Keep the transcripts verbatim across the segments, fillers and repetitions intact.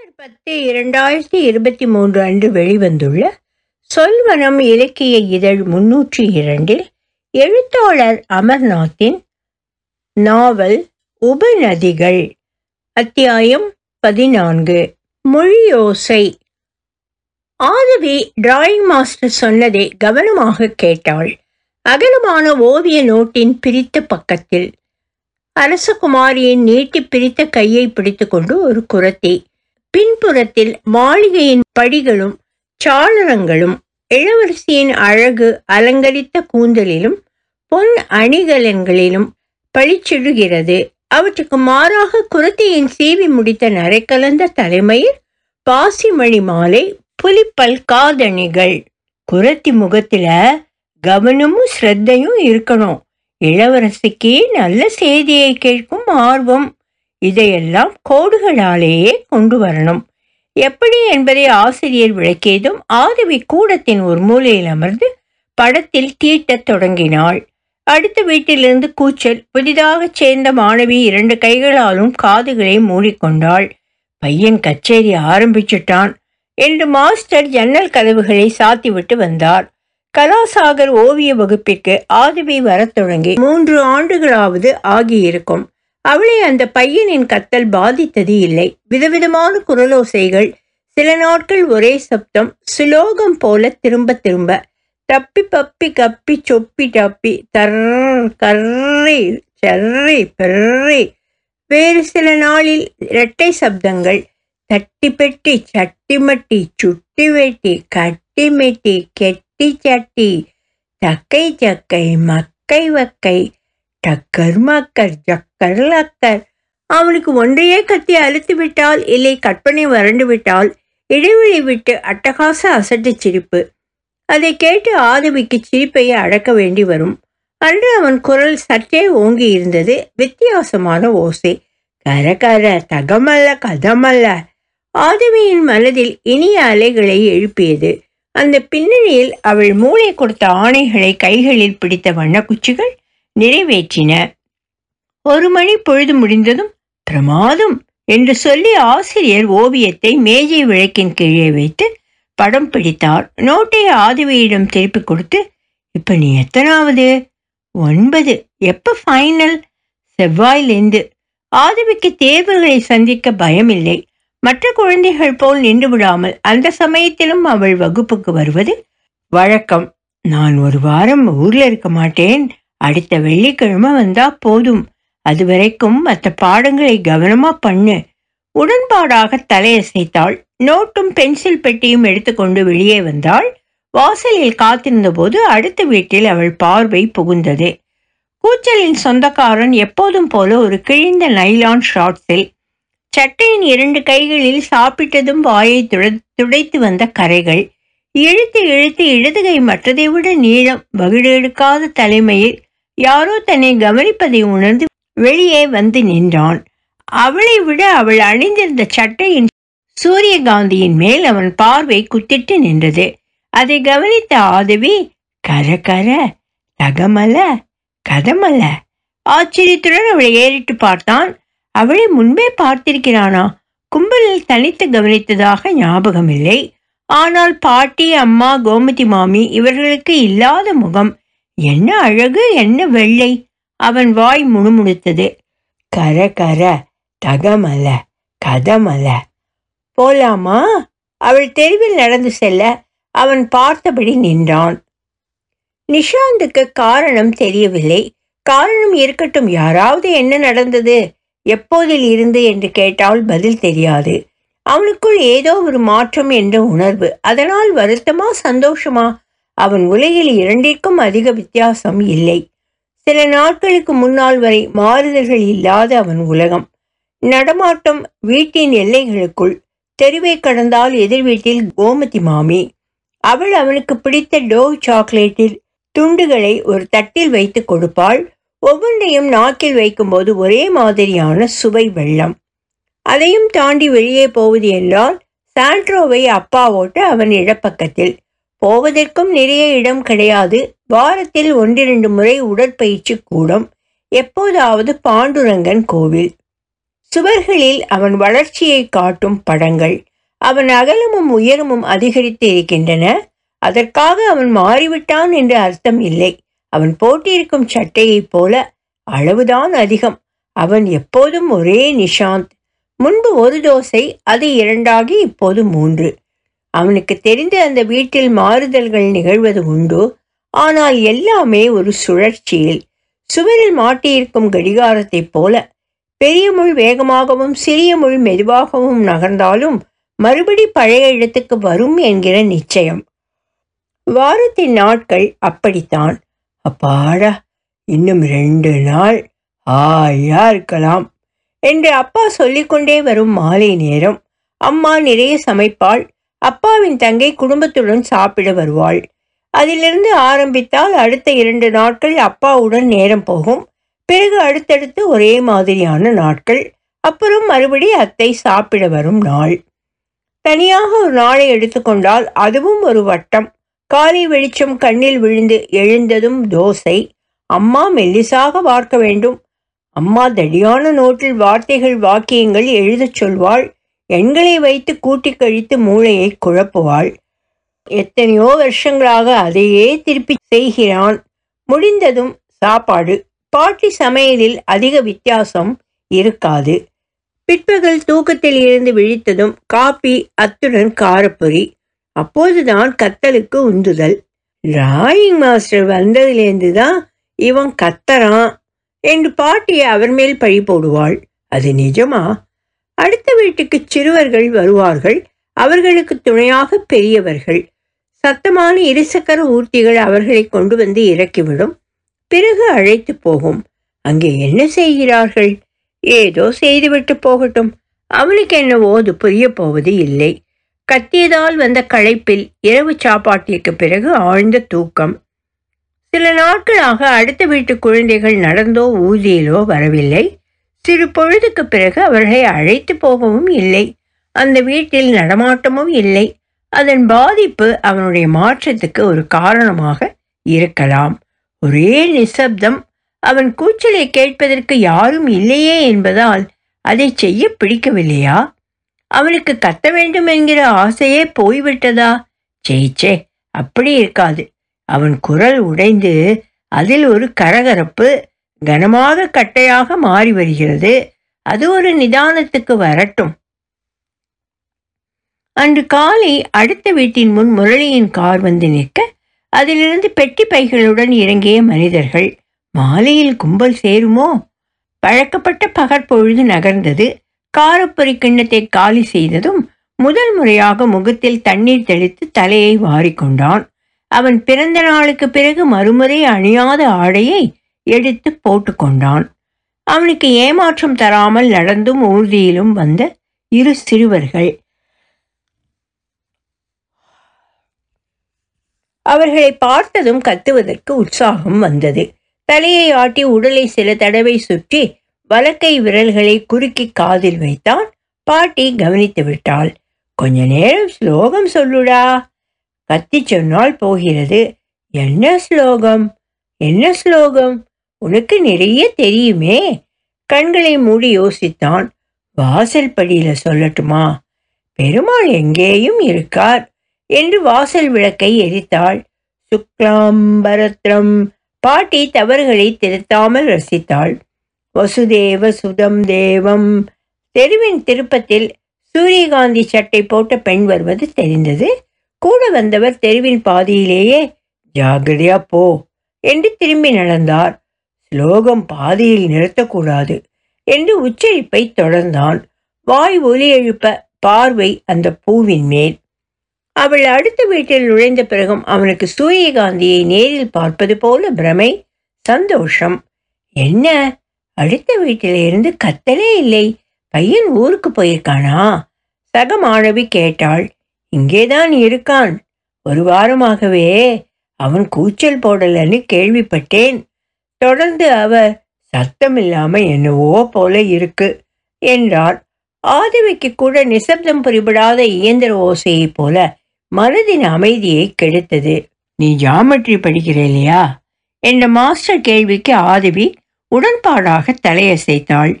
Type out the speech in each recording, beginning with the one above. September பத்து இரண்டாயிரத்தி இருபத்தி மூன்று அன்று வெளிவந்துள்ள சொல்வனம் இலக்கிய இதழ் முன்னூற்றி இரண்டில் எழுத்தாளர் அமர்நாத்தின் நாவல் உபநதிகள், அத்தியாயம் பதினான்கு, மொழியோசை. ஆதவி டிராயிங் மாஸ்டர் சொன்னதை கவனமாக கேட்டாள். அகலமான ஓவிய நோட்டின் பிரித்த பக்கத்தில் அரசகுமாரியின் நீட்டி பிரித்த கையை பிடித்து கொண்டு ஒரு குரத்தி, பின்புறத்தில் மாளிகையின் படிகளும் சாளரங்களும் இளவரசியின் அழகு அலங்கரித்த கூந்தலிலும் பொன் அணிகலன்களிலும் பளிச்சிடுகிறது. அவற்றுக்கு மாறாக குரத்தியின் சீவி முடித்த நரைக்கலந்த தலைமையில் பாசிமணி மாலை, புலிப்பல் காதணிகள். குரத்தி முகத்தில் கவனமும் ஸ்ரத்தையும் இருக்கணும். இளவரசிக்கு நல்ல செய்தியை கேட்கும் ஆர்வம், இதையெல்லாம் கோடுகளாலேயே கொண்டு வரணும். எப்படி என்பதை ஆசிரியர் விளக்கியதும் ஆதவி கூடத்தின் ஒரு மூலையில் அமர்ந்து படத்தில் தீட்டத் தொடங்கினாள். அடுத்த வீட்டிலிருந்து கூச்சல். புதிதாக சேர்ந்த மாணவி இரண்டு கைகளாலும் காதுகளை மூடிக்கொண்டாள். பையன் கச்சேரி ஆரம்பிச்சுட்டான் என்று மாஸ்டர் ஜன்னல் கதவுகளை சாத்திவிட்டு வந்தார். கலாசாகர் ஓவிய வகுப்பிற்கு ஆதவி வரத் தொடங்கி மூன்று ஆண்டுகளாவது ஆகியிருக்கும். அவளை அந்த பையனின் கத்தல் பாதித்தது இல்லை. விதவிதமான குரலோசைகள், சில நாட்கள் ஒரே சப்தம், சுலோகம் போல திரும்ப திரும்ப, தப்பி பப்பி கப்பி சொப்பி டப்பி தர் கர்ரி சர்ரி பெர்ரி. வேறு சில நாளில் இரட்டை சப்தங்கள், தட்டி பெட்டி சட்டி மட்டி சுட்டி வெட்டி கட்டி மெட்டி கெட்டி சட்டி தக்கை சக்கை மக்கை வக்கை டக்கர் மக்கர் ஜக்கர் லக்கர். அவனுக்கு ஒன்றையே கத்தி அழுத்து விட்டால், இல்லை கற்பனை வறண்டு விட்டால் இடைவெளி விட்டு அட்டகாச அசட்டு சிரிப்பு. அதை கேட்டு ஆதவிக்கு சிரிப்பையை அடக்க வேண்டி வரும். அன்று அவன் குரல் சற்றே ஓங்கி இருந்தது. வித்தியாசமான ஓசை, கரகர தகமல்ல கதமல்ல, ஆதவியின் மனதில் இனிய அலைகளை எழுப்பியது. அந்த பின்னணியில் அவள் மூளை கொடுத்த ஆணைகளை கைகளில் பிடித்த வண்ணக்குச்சிகள் நிறைவேற்றின. ஒரு மணி பொழுது முடிந்ததும் பிரமாதம் என்று சொல்லி ஆசிரியர் ஓவியத்தை மேஜை விளக்கின் கீழே வைத்து படம் பிடித்தார். நோட்டை ஆதவியிடம் திருப்பி கொடுத்து, இப்போ நீ எத்தனாவது? ஒன்பது. எப்போ ஃபைனல்? செவ்வாயிலிருந்து. ஆதவிக்கு தேர்வுகளை சந்திக்க பயமில்லை. மற்ற குழந்தைகள் போல் நின்று விடாமல் அந்த சமயத்திலும் அவள் வகுப்புக்கு வருவது வழக்கம். நான் ஒரு வாரம் ஊரில் இருக்க மாட்டேன், அடுத்த வெள்ளிக்கிழமை வந்தா போதும், அது வரைக்கும் மற்ற பாடங்களை கவனமா பண்ணு. உடன்பாடாக தலையசைத்தாள். நோட்டும் பென்சில் பெட்டியும் எடுத்துக்கொண்டு வெளியே வந்தாள். வாசலில் காத்திருந்த போது அடுத்த வீட்டில் அவள் பார்வை புகுந்தது. கூச்சலின் சொந்தக்காரன் எப்போதும் போல ஒரு கிழிந்த நைலான் ஷார்ட்ஸில், சட்டையின் இரண்டு கைகளில் சாப்பிட்டதும் வாயை துடை துடைத்து வந்த கரைகள், இழுத்து இழுத்து இடதுகை மற்றதை விட நீளம், வகிடெடுக்காத தலைமையில் யாரோ தன்னை கவனிப்பதை உணர்ந்து வெளியே வந்து நின்றான். அவளை விட அவள் அணிந்திருந்த சட்டையின் சூரியகாந்தியின் மேல் அவன் பார்வை குத்திட்டு நின்றது. அதை கவனித்த ஆதவி, கரகர தகமல கதமல, ஆச்சரியத்துடன் அவளை ஏறிட்டு பார்த்தான். அவளை முன்பே பார்த்திருக்கிறானா? கும்பலில் தனித்து கவனித்ததாக ஞாபகம் இல்லை. ஆனால் பாட்டி, அம்மா, கோமதி மாமி இவர்களுக்கு இல்லாத முகம். என்ன அழகு, என்ன வெள்ளை. அவன் வாய் முணுமுணுத்தது. கரகர தகமல கதமல. போலாமா? அவள் தெருவில் நடந்து செல்ல அவன் பார்த்தபடி நின்றான். நிஷாந்துக்கு காரணம் தெரியவில்லை. காரணம் இருக்கட்டும், யாராவது என்ன நடந்தது, எப்போதில் இருந்து என்று கேட்டால் பதில் தெரியாது. அவனுக்குள் ஏதோ ஒரு மாற்றம் என்ற உணர்வு. அதனால் வருத்தமா சந்தோஷமா? அவன் உலகில் இரண்டிற்கும் அதிக வித்தியாசம் இல்லை. சில நாட்களுக்கு முன்னால் வரை மாறுதல்கள் இல்லாத அவன் உலகம், நடமாட்டம் வீட்டின் எல்லைகளுக்குள். தெருவை கடந்தால் எதிர் வீட்டில் கோமதி மாமி. அவள் அவனுக்கு பிடித்த டோவ் சாக்லேட்டில் துண்டுகளை ஒரு தட்டில் வைத்து கொடுப்பாள். ஒவ்வொன்றையும் நாக்கில் வைக்கும்போது ஒரே மாதிரியான சுவை வெள்ளம். அதையும் தாண்டி வெளியே போவது என்றால் சாண்ட்ரோவை அப்பா ஓட்ட அவன் இடப்பக்கத்தில். போவதற்கும் நிறைய இடம் கிடையாது. வாரத்தில் ஒன்றிரண்டு முறை உடற்பயிற்சி கூடம், எப்போதாவது பாண்டுரங்கன் கோவில். சுவர்களில் அவன் வளர்ச்சியை காட்டும் படங்கள். அவன் அகலமும் உயரமும் அதிகரித்து இருக்கின்றன. அதற்காக அவன் மாறிவிட்டான் என்று அர்த்தம் இல்லை. அவன் போட்டிருக்கும் சட்டையைப் போல அளவுதான் அதிகம். அவன் எப்போதும் ஒரே நிஷாந்த். முன்பு ஒரு தோசை, அது இரண்டாகி இப்போது மூன்று. அவனுக்கு தெரிந்த அந்த வீட்டில் மாறுதல்கள் நிகழ்வது உண்டு. ஆனால் எல்லாமே ஒரு சுழற்சியில். சுவரில் மாட்டியிருக்கும் கடிகாரத்தைப் போல. பெரிய முள் வேகமாகவும் சிறிய முள் மெதுவாகவும் நகர்ந்தாலும் மறுபடி பழைய இடத்துக்கு வரும் என்கிற நிச்சயம். வாரத்தின் நாட்கள் அப்படித்தான். அப்பாடா, இன்னும் ரெண்டு நாள் ஆயா இருக்கலாம் என்று அப்பா சொல்லிக்கொண்டே வரும் மாலை நேரம். அம்மா நிறைய சமைப்பாள். அப்பாவின் தங்கை குடும்பத்துடன் சாப்பிட வருவாள். அதிலிருந்து ஆரம்பித்தால் அடுத்த இரண்டு நாட்கள் அப்பாவுடன் நேரம் போகும். பிறகு அடுத்தடுத்து ஒரே மாதிரியான நாட்கள். அப்புறம் மறுபடி அத்தை சாப்பிட வரும் நாள். தனியாக ஒரு நாளை எடுத்துக்கொண்டால் அதுவும் ஒரு வட்டம். காலை வெளிச்சம் கண்ணில் விழுந்து எழுந்ததும் தோசை. அம்மா மெல்லிசாக வார்க்க வேண்டும். அம்மா தடியான நோட்டில் வார்த்தைகள், வாக்கியங்கள் எழுதச் சொல்வாள். எண்களை வைத்து கூட்டி கழித்து மூளையை குழப்புவாள். எத்தனையோ வருஷங்களாக அதையே திருப்பி செய்கிறான். முடிந்ததும் சாப்பாடு. பாட்டி சமையலில் அதிக வித்தியாசம் இருக்காது. பிற்பகல் தூக்கத்தில் இருந்து விழித்ததும் காப்பி, அத்துடன் காரப்பொரி. அப்போதுதான் கத்தலுக்கு உந்துதல். டிராயிங் மாஸ்டர் வந்ததிலிருந்து தான் இவன் கத்தறான் என்று பாட்டியை அவர் மேல் பழி போடுவாள். அது நிஜமா? அடுத்த வீட்டுக்கு சிறுவர்கள் வருவார்கள். அவர்களுக்கு துணையாக பெரியவர்கள். சத்தமான இருசக்கர ஊர்த்திகள் அவர்களை கொண்டு வந்து இறக்கிவிடும். பிறகு அழைத்து போகும். அங்கே என்ன செய்கிறார்கள்? ஏதோ செய்துவிட்டு போகட்டும். அவனுக்கு என்னவோ அது புரிய போவது இல்லை. கத்தியதால் வந்த களைப்பில் இரவு சாப்பாட்டிற்கு பிறகு ஆழ்ந்த தூக்கம். சில நாட்களாக அடுத்த வீட்டு குழந்தைகள் நடந்தோ ஊதியிலோ வரவில்லை. சிறு பொழுதுக்கு பிறகு அவர்களை அழைத்து போகவும் இல்லை. அந்த வீட்டில் நடமாட்டமும் இல்லை. அதன் பாதிப்பு அவனுடைய மாற்றத்துக்கு ஒரு காரணமாக இருக்கலாம். ஒரே நிசப்தம். அவன் கூச்சலை கேட்பதற்கு யாரும் இல்லையே என்பதால் அதை செய்ய பிடிக்கவில்லையா? அவனுக்கு கத்த வேண்டும் என்கிற ஆசையே போய்விட்டதா? சேச்சே, அப்படி இருக்காது. அவன் குரல் உடைந்து அதில் ஒரு கரகரப்பு, கனமாக கட்டையாக மாறி வருகிறது. அது ஒரு நிதானத்துக்கு வரட்டும். அன்று காலை அடுத்த வீட்டின் முன் முரளியின் கார் வந்து நிற்க, அதிலிருந்து பெட்டி பைகளுடன் இறங்கிய மனிதர்கள். மாலையில் கும்பல் சேருமோ? பழக்கப்பட்ட பகற்பொழுது நகர்ந்தது. காரப்பொறி கிண்ணத்தை காலி செய்ததும் முதல் முறையாக முகத்தில் தண்ணீர் தெளித்து தலையை வாரிக்கொண்டான். அவன் பிறந்த நாளுக்கு பிறகு மறுமுறை அணியாத ஆடையை எடுத்து போட்டுக்கொண்டான். அவனுக்கு ஏமாற்றம் தராமல் நடந்தும் ஊர்தியிலும் வந்த இரு சிறுவர்கள். அவர்களை பார்த்ததும் கத்துவதற்கு உற்சாகம் வந்தது. தலையை ஆட்டி உடலை சில தடவை சுற்றி வலக்கை விரல்களை குறுக்கி காதில் வைத்தான். பாட்டி கவனித்து விட்டாள். கொஞ்ச நேரம் ஸ்லோகம் சொல்லுடா. கத்தி சொன்னால் போகிறது. என்ன ஸ்லோகம்? என்ன ஸ்லோகம்? உனக்கு நிறைய தெரியுமே. கண்களை மூடி யோசித்தான். வாசல் படியில சொல்லட்டுமா? பெருமாள் எங்கேயும் இருக்கார் என்று வாசல் விளக்கை எரித்தாள். சுக்லாம்பரத்ரம். பாட்டி தவறுகளை திருத்தாமல் ரசித்தாள். வசுதேவ சுதம் தேவம். தெருவின் திருப்பத்தில் சூரியகாந்தி சட்டை போட்ட பெண் வருவது தெரிந்தது. கூட வந்தவர் தெருவின் பாதியிலேயே ஜாகிரதையா போ என்று திரும்பி நடந்தார். ஸ்லோகம் பாதியில் நிறுத்தக்கூடாது என்று உச்சரிப்பை தொடர்ந்தான். வாய் ஒலி எழுப்ப பார்வை அந்த பூவின் மேல். அவள் அடுத்த வீட்டில் நுழைந்த பிறகும் அவனுக்கு சூரியகாந்தியை நேரில் பார்ப்பது போல பிரமை, சந்தோஷம். என்ன, அடுத்த வீட்டிலிருந்து கத்தலே இல்லை? பையன் ஊருக்கு போயிருக்கானா? சக மாணவி கேட்டாள். இங்கேதான் இருக்கான். ஒரு வாரமாகவே. அவன் கூச்சல் போடலன்னு கேள்விப்பட்டேன். தொடர்ந்து அவர் சத்தம் இல்லாம என்னவோ போல இருக்கு என்றார். ஆதவிக்கு கூட நிசப்தம் புரிபடாத இயந்திர ஓசையை போல மனதின் அமைதியை கெடுத்தது. நீ ஜாமெட்ரி படிக்கிற இல்லையா என்ற மாஸ்டர் கேள்விக்கு ஆதவி உடன்பாடாக தலையசைத்தாள்.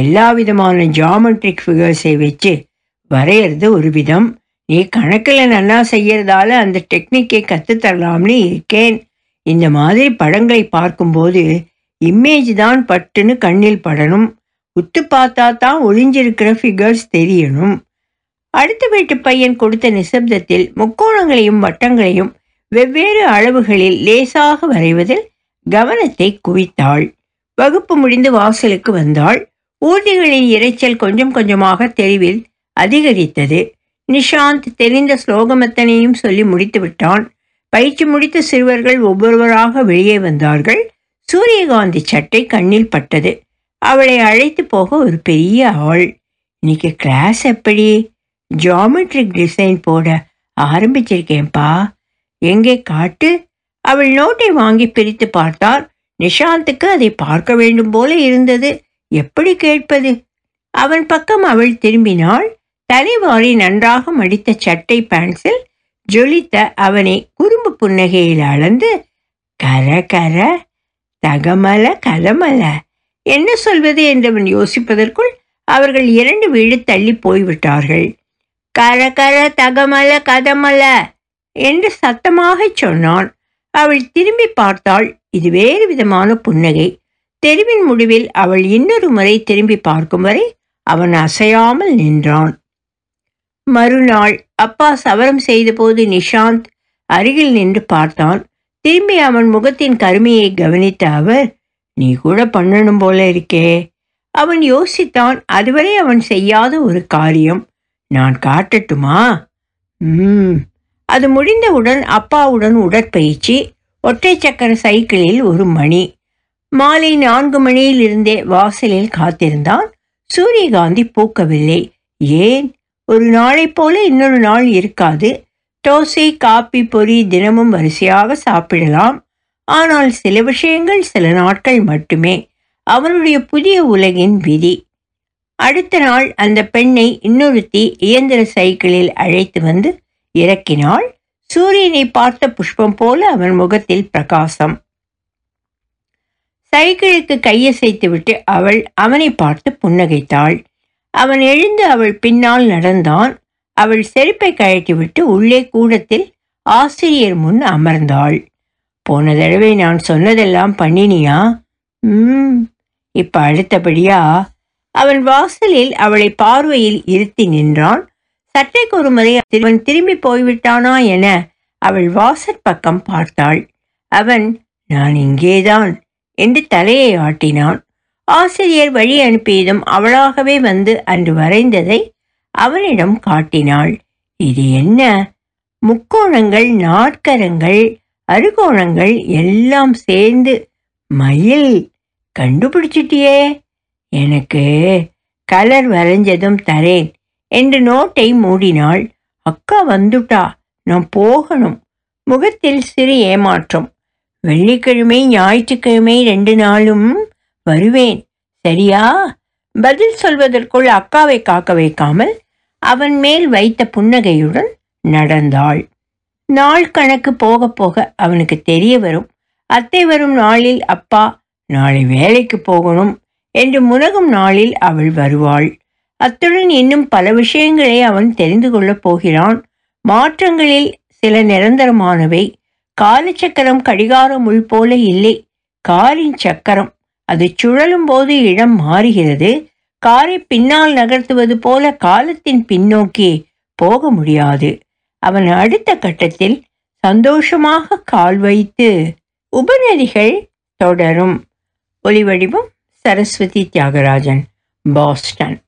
எல்லா விதமான ஜாமெட்ரிக் ஃபிகர்ஸை வச்சு வரைகிறது ஒரு விதம். நீ கணக்கில் நல்லா செய்யறதால அந்த டெக்னிக்கை கற்றுத்தரலாம்னு இருக்கேன். இந்த மாதிரி படங்களை பார்க்கும்போது இமேஜ் தான் பட்டுன்னு கண்ணில் படணும், உத்து பார்த்தா தான் ஒளிஞ்சிருக்கிற ஃபிகர்ஸ் தெரியணும். அடுத்த வீட்டு பையன் கொடுத்த நிசப்தத்தில் முக்கோணங்களையும் வட்டங்களையும் வெவ்வேறு அளவுகளில் லேசாக வரைவதில் கவனத்தை குவித்தாள். வகுப்பு முடிந்து வாசலுக்கு வந்தாள். ஊர்திகளின் இறைச்சல் கொஞ்சம் கொஞ்சமாக தெருவில் அதிகரித்தது. நிஷாந்த் தெரிந்த ஸ்லோகமத்தனையும் சொல்லி முடித்து விட்டான். பயிற்சி முடித்த சிறுவர்கள் ஒவ்வொருவராக வெளியே வந்தார்கள். சூரியகாந்தி சட்டை கண்ணில் பட்டது. அவளை அழைத்து போக ஒரு பெரிய ஆள், இன்னைக்கு கிளாஸ் எப்படி? ஜியாமெட்ரிக் டிசைன் போட ஆரம்பிச்சிருக்கேன்பா, எங்கே காட்டு? அவள் நோட்டை வாங்கி பிரித்து பார்த்தார். நிஷாந்துக்கு அதை பார்க்க வேண்டும் போல இருந்தது. எப்படி கேட்பது? அவன் பக்கம் அவள் திரும்பினாள். தலைவாரி நன்றாக மடித்த சட்டை பேண்ட்ஸில் ஜொலித்த அவனை குறும்பு புன்னகையில் அளந்து கர கர தகமல கலமல என்ன சொல்வது என்றவன் யோசிப்பதற்குள் அவர்கள் இரண்டு வீடு தள்ளி போய்விட்டார்கள். கர கர தகமல கதமல என்று சத்தமாக சொன்னான். அவள் திரும்பி பார்த்தாள். இது வேறு விதமான புன்னகை. தெருவின் முடிவில் அவள் இன்னொரு முறை திரும்பி பார்க்கும் வரை அவன் அசையாமல் நின்றான். மறுநாள் அப்பா சவரம் செய்தபோது நிஷாந்த் அருகில் நின்று பார்த்தான். திரும்பி அவன் முகத்தின் கருமையை கவனித்த அவர், நீ கூட பண்ணணும் போல இருக்கே. அவன் யோசித்தான். அதுவரை அவன் செய்யாத ஒரு காரியம். நான் காட்டட்டுமா? ம். அது முடிந்தவுடன் அப்பாவுடன் உடற்பயிற்சி. ஒற்றை சக்கர சைக்கிளில் ஒரு மணி. மாலை நான்கு மணியிலிருந்தே வாசலில் காத்திருந்தான். சூரியகாந்தி பூக்கவில்லை. ஏன்? ஒரு நாளை போல இன்னொரு நாள் இருக்காது. தோசை காப்பி பொரி தினமும் வரிசையாக சாப்பிடலாம். ஆனால் சில விஷயங்கள் சில நாட்கள் மட்டுமே அவனுடைய புதிய உலகின் விதி. அடுத்த நாள் அந்த பெண்ணை இன்னொருத்தி இயந்திர சைக்கிளில் அழைத்து வந்து இறக்கினாள். சூரியனை பார்த்த புஷ்பம் போல அவன் முகத்தில் பிரகாசம். சைக்கிளுக்கு கையசைத்துவிட்டு அவள் அவனை பார்த்து புன்னகைத்தாள். அவன் எழுந்து அவள் பின்னால் நடந்தான். அவள் செருப்பை கழட்டிவிட்டு உள்ளே கூடத்தில் ஆசிரியர் முன் அமர்ந்தாள். போன தடவை நான் சொன்னதெல்லாம் பண்ணினியா? ம். இப்போ அடுத்தபடியா? அவன் வாசலில் அவளை பார்வையில் இருத்தி நின்றான். சட்டைக்கு ஒரு முறை அவன் திரும்பி போய்விட்டானா என அவள் வாசற்பக்கம் பார்த்தாள். அவன் நான் இங்கேதான் என்று தலையை ஆட்டினான். ஆசிரியர் வழி அனுப்பியதும் அவளாகவே வந்து அன்று வரைந்ததை அவனிடம் காட்டினாள். இது என்ன? முக்கோணங்கள், நாட்கரங்கள், அறுகோணங்கள் எல்லாம் சேர்ந்து மயில். கண்டுபிடிச்சிட்டியே. எனக்கு கலர் வரைஞ்சதும் தரேன் என்று நோட்டை மூடினாள். அக்கா வந்துட்டா, நான் போகணும். முகத்தில் சிறு ஏமாற்றம். வெள்ளிக்கிழமை ஞாயிற்றுக்கிழமை ரெண்டு நாளும் வருவேன், சரியா? பதில் சொல்வதற்குள் அக்காவை காக்க வைக்காமல் அவன் மேல் வைத்த புன்னகையுடன் நடந்தாள். நாள் கணக்கு போக போக அவனுக்கு தெரிய வரும். அத்தை வரும் நாளில் அப்பா நாளை வேலைக்கு போகணும் என்று முனகும் நாளில் அவள் வருவாள். அத்துடன் இன்னும் பல விஷயங்களை அவன் தெரிந்து கொள்ளப் போகிறான். மாற்றங்களில் சில நிரந்தரமானவை. காலச்சக்கரம் கடிகாரம் உள் போல இல்லை. காரின் சக்கரம் அது சுழலும் போது இடம் மாறுகிறது. காரை பின்னால் நகர்த்துவது போல காலத்தின் பின்னோக்கி போக முடியாது. அவன் அடுத்த கட்டத்தில் சந்தோஷமாக கால் வைத்து உபநதிகள் தொடரும். ஒலிவடிவம் சரஸ்வதி தியாகராஜன், பாஸ்டன்.